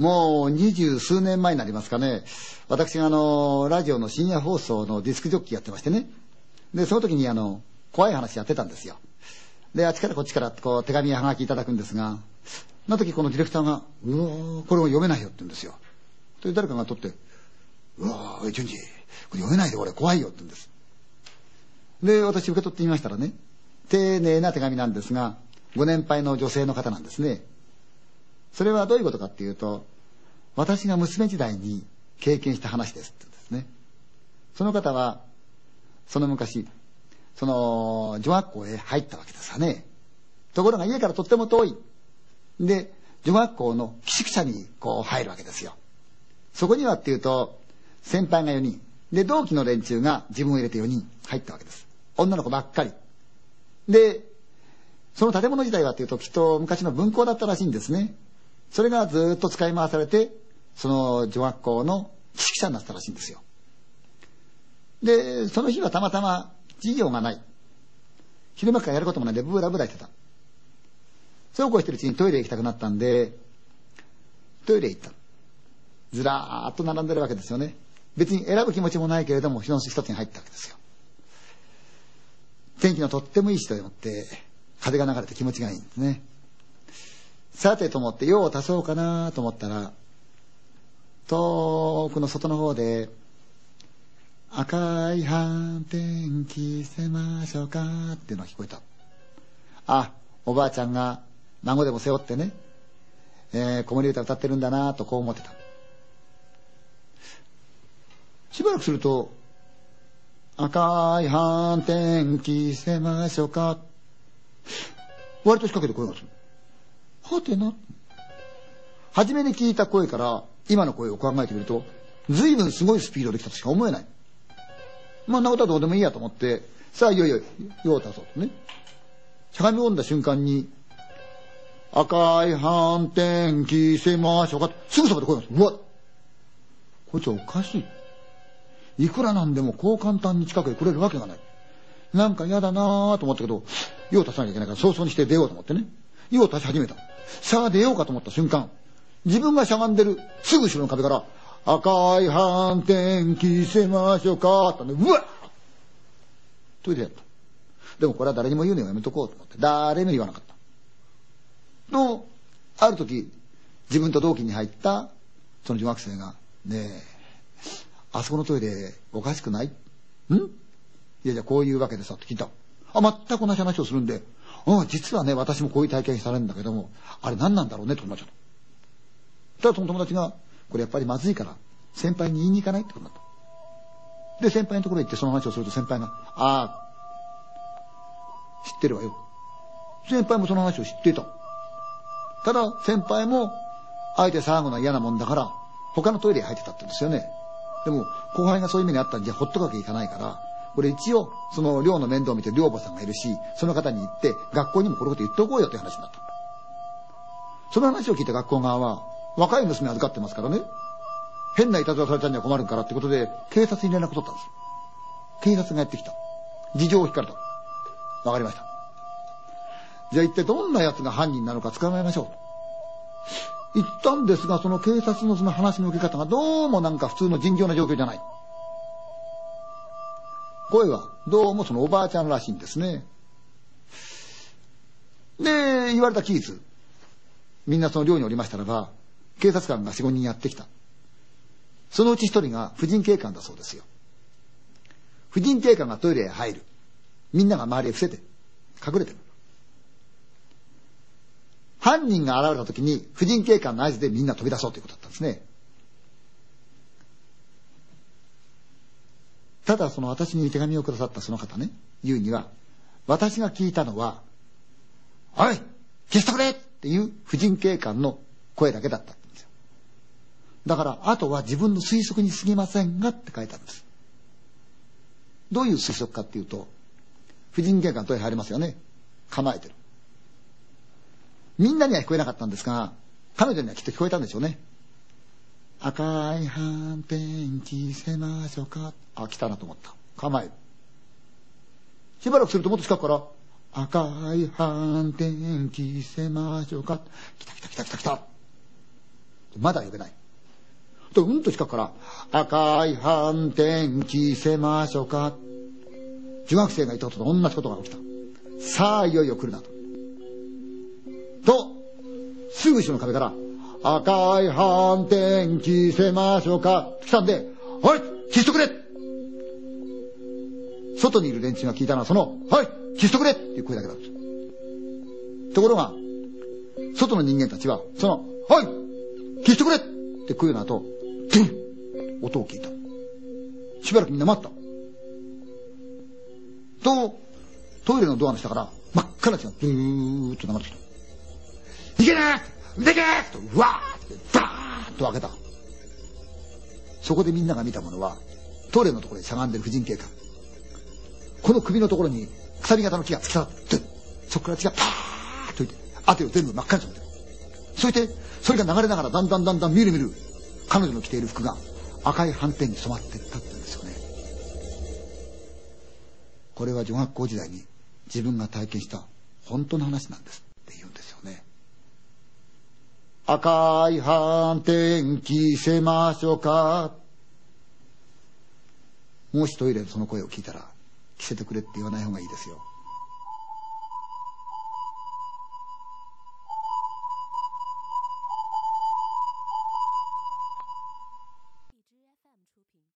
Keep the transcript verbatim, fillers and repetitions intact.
もうにじゅうすうねんまえになりますかね、私があのラジオの深夜放送のディスクジョッキーやってましてね、でその時にあの怖い話やってたんですよ。であっちからこっちからこう手紙やはがきいただくんですが、その時このディレクターが「うわーこれも読めないよ」って言うんですよ。で誰かが取って「うわーえ、順次これ読めないで俺怖いよ」って言うんです。で私受け取ってみましたらね、丁寧な手紙なんですがご年配の女性の方なんですね。それはどういうことかっていうと、私が娘時代に経験した話ですってですね。その方はその昔その女学校へ入ったわけですわね。ところが家からとっても遠いで、女学校の寄宿舎にこう入るわけですよ。そこにはっていうと先輩がよにんで同期の連中が自分を入れてよにん入ったわけです。女の子ばっかりで、その建物自体はっていうときっと昔の分校だったらしいんですね。それがずっと使い回されてその女学校の寄宿舎になったらしいんですよ。でその日はたまたま授業がない、昼間からやることもないでブーラブーラ言ってた。そうこうしてるうちにトイレ行きたくなったんでトイレ行った。ずらーっと並んでるわけですよね。別に選ぶ気持ちもないけれども一つに入ったわけですよ。天気のとってもいい日と思って風が流れて気持ちがいいんですね。さてと思って用を足そうかなと思ったら、遠くの外の方で赤い斑点着せましょうかっていうのが聞こえた。あ、おばあちゃんが孫でも背負ってね、えー、子守歌歌ってるんだなとこう思ってた。しばらくすると赤い斑点着せましょうか、割と仕掛けて声がする。はてな、初めに聞いた声から今の声を考えてみると随分すごいスピードできたとしか思えない。まあなことはどうでもいいやと思って、さあいよいよ用を足そうとね、しゃがみ込んだ瞬間に「赤い斑点着せましょうか」すぐそこで声がする。うわっ、こいつはおかしい。いくらなんでもこう簡単に近くへ来れるわけがない。なんか嫌だなぁと思ったけど用を足さなきゃいけないから早々にして出ようと思ってね、用を足し始めた。さあ出ようかと思った瞬間、自分がしゃがんでるすぐ後ろの壁から「赤い斑点着せましょうか」ってね、うわっトイレやった。でもこれは誰にも言うのをやめとこうと思って誰も言わなかった。とある時自分と同期に入ったその女学生が「ねえあそこのトイレおかしくない？ん？いやじゃあこういうわけでさ」って聞いた。あ、全く同じ話をするんで「うん、実はね私もこういう体験されるんだけどもあれ何なんだろうね」と思っちゃった。ただその友達が「これやっぱりまずいから先輩に言いに行かない？」ってことになった。で先輩のところへ行ってその話をすると先輩が「ああ知ってるわよ」先輩もその話を知っていた。ただ先輩もあえて騒ぐのは嫌なもんだから他のトイレへ入ってたって言うんですよね。でも後輩がそういう目にあったんじゃほっとくわけいかないから、これ一応その寮の面倒を見てる寮母さんがいるしその方に言って学校にもこのこと言っておこうよという話になった。その話を聞いた学校側は若い娘預かってますからね、変ないたずらされたんじゃ困るからってことで警察に連絡取ったんです。警察がやってきた。事情を聞かれた。わかりました。じゃあ一体どんな奴が犯人なのか捕まえましょう。言ったんですが、その警察のその話の受け方がどうもなんか普通の尋常な状況じゃない。声はどうもそのおばあちゃんらしいんですね。で、言われた期日、みんなその寮におりましたらば、警察官がよん、ごにんやってきた。そのうち一人が婦人警官だそうですよ。婦人警官がトイレへ入る。みんなが周りへ伏せて隠れてる。犯人が現れた時に婦人警官の合図でみんな飛び出そうということだったんですね。ただその私に手紙をくださったその方ね、言うには私が聞いたのは「おい消してくれ!」っていう婦人警官の声だけだったんですよ。だからあとは自分の推測に過ぎませんがって書いたんです。どういう推測かっていうと、婦人警官トイレ入りますよね。構えてる。みんなには聞こえなかったんですが彼女にはきっと聞こえたんでしょうね。赤い斑点着せましょうか。あ、来たなと思った。構える。しばらくするともっと近くから赤い斑点着せましょうか。来た来た来た来た来た。まだ呼べない。とうんと近くから「赤い斑点着せましょうか」中学生がいたことと同じことが起きた。さあいよいよ来るなと。とすぐ後ろの壁から「赤い斑点着せましょうか」来たんで「はい消してくれ!」外にいる連中が聞いたのはその「はい消してくれ!」っていう声だけだった。ところが外の人間たちはその「はい消してくれ!」って声の後ドン音を聞いた。しばらくみんな待ったとトイレのドアの下から真っ赤な血がブーッと流れてきた。「いけねえ!でけえ!」とうわーってダーッと開けた。そこでみんなが見たものはトイレのところにしゃがんでる婦人警官。この首のところに鎖型の木が突き刺さって、そこから血がパーッといて汗を全部真っ赤に染めて、そしてそれが流れながらだんだんだんだんみるみる彼女の着ている服が赤い斑点に染まっていったんですよね。これは女学校時代に自分が体験した本当の話なんですって言うんですよね。赤い斑点着せましょうか。もしトイレのその声を聞いたら着せてくれって言わない方がいいですよ。